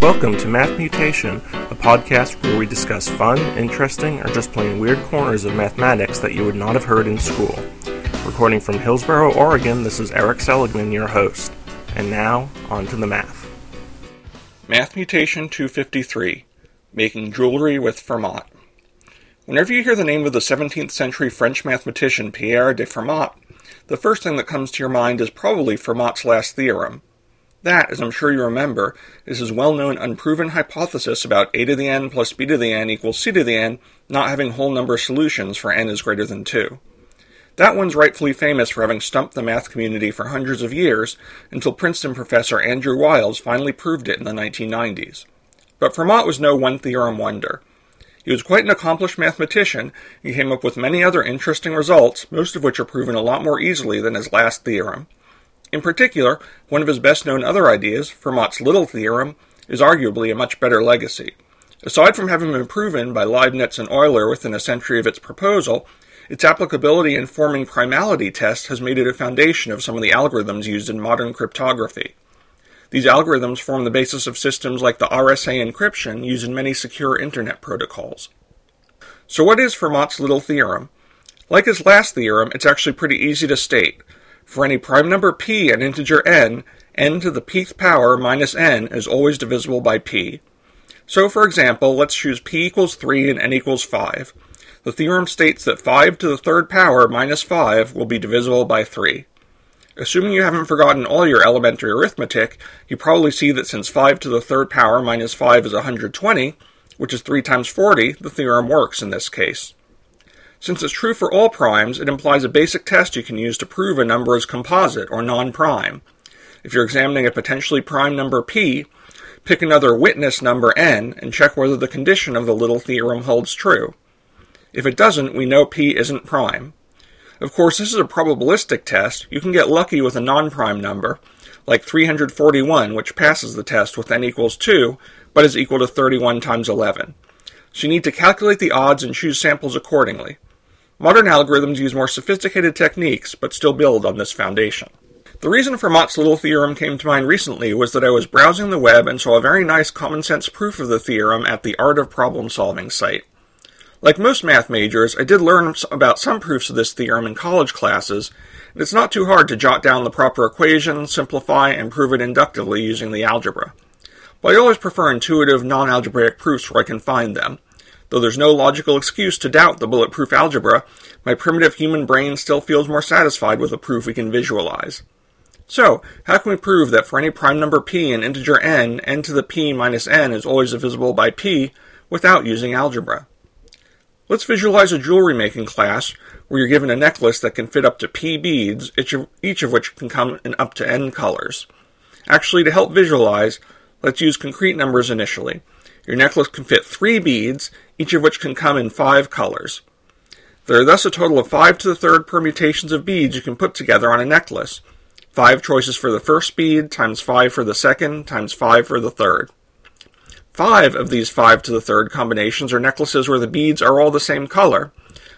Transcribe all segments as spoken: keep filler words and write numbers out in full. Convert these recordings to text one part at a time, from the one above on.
Welcome to Math Mutation, a podcast where we discuss fun, interesting, or just plain weird corners of mathematics that you would not have heard in school. Recording from Hillsboro, Oregon, this is Eric Seligman, your host. And now, on to the math. Math Mutation two fifty-three, Making Jewelry with Fermat. Whenever you hear the name of the seventeenth century French mathematician Pierre de Fermat, the first thing that comes to your mind is probably Fermat's Last Theorem. That, as I'm sure you remember, is his well-known unproven hypothesis about a to the n plus b to the n equals c to the n not having whole number solutions for n is greater than two. That one's rightfully famous for having stumped the math community for hundreds of years until Princeton professor Andrew Wiles finally proved it in the nineteen nineties. But Fermat was no one-theorem wonder. He was quite an accomplished mathematician, and came up with many other interesting results, most of which are proven a lot more easily than his last theorem. In particular, one of his best-known other ideas, Fermat's Little Theorem, is arguably a much better legacy. Aside from having been proven by Leibniz and Euler within a century of its proposal, its applicability in forming primality tests has made it a foundation of some of the algorithms used in modern cryptography. These algorithms form the basis of systems like the R S A encryption used in many secure internet protocols. So what is Fermat's Little Theorem? Like his last theorem, it's actually pretty easy to state. For any prime number p and integer n, n to the pth power minus n is always divisible by p. So, for example, let's choose p equals three and n equals five. The theorem states that five to the third power minus five will be divisible by three. Assuming you haven't forgotten all your elementary arithmetic, you probably see that since five to the third power minus five is one hundred twenty, which is three times forty, the theorem works in this case. Since it's true for all primes, it implies a basic test you can use to prove a number is composite, or non-prime. If you're examining a potentially prime number p, pick another witness number n, and check whether the condition of the little theorem holds true. If it doesn't, we know p isn't prime. Of course, this is a probabilistic test. You can get lucky with a non-prime number, like three hundred forty-one, which passes the test with n equals two, but is equal to thirty-one times eleven. So you need to calculate the odds and choose samples accordingly. Modern algorithms use more sophisticated techniques, but still build on this foundation. The reason Fermat's Little Theorem came to mind recently was that I was browsing the web and saw a very nice common-sense proof of the theorem at the Art of Problem Solving site. Like most math majors, I did learn about some proofs of this theorem in college classes, and it's not too hard to jot down the proper equation, simplify, and prove it inductively using the algebra. But I always prefer intuitive, non-algebraic proofs where I can find them. Though there's no logical excuse to doubt the bulletproof algebra, my primitive human brain still feels more satisfied with a proof we can visualize. So, how can we prove that for any prime number p and integer n, n to the p minus n is always divisible by p, without using algebra? Let's visualize a jewelry-making class where you're given a necklace that can fit up to p beads, each of, each of which can come in up to n colors. Actually, to help visualize, let's use concrete numbers initially. Your necklace can fit three beads, each of which can come in five colors. There are thus a total of five to the third permutations of beads you can put together on a necklace. Five choices for the first bead, times five for the second, times five for the third. Five of these five to the third combinations are necklaces where the beads are all the same color,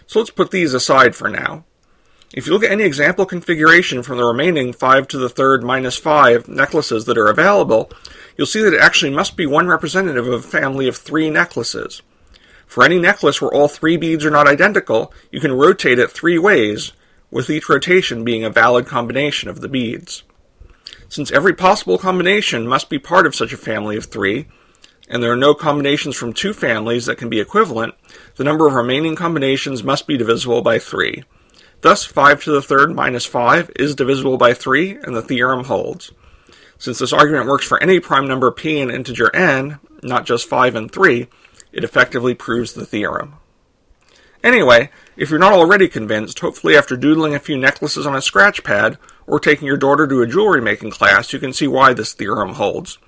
so let's put these aside for now. If you look at any example configuration from the remaining five to the third minus five necklaces that are available, you'll see that it actually must be one representative of a family of three necklaces. For any necklace where all three beads are not identical, you can rotate it three ways, with each rotation being a valid combination of the beads. Since every possible combination must be part of such a family of three, and there are no combinations from two families that can be equivalent, the number of remaining combinations must be divisible by three. Thus, five to the third minus five is divisible by three, and the theorem holds. Since this argument works for any prime number p and integer n, not just five and three, it effectively proves the theorem. Anyway, if you're not already convinced, hopefully after doodling a few necklaces on a scratch pad, or taking your daughter to a jewelry-making class, you can see why this theorem holds.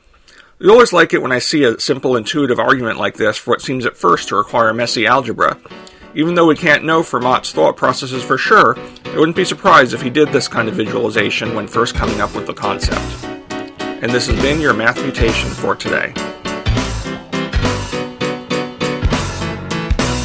I always like it when I see a simple, intuitive argument like this for what seems at first to require messy algebra. Even though we can't know Fermat's thought processes for sure, I wouldn't be surprised if he did this kind of visualization when first coming up with the concept. And this has been your Math Mutation for today.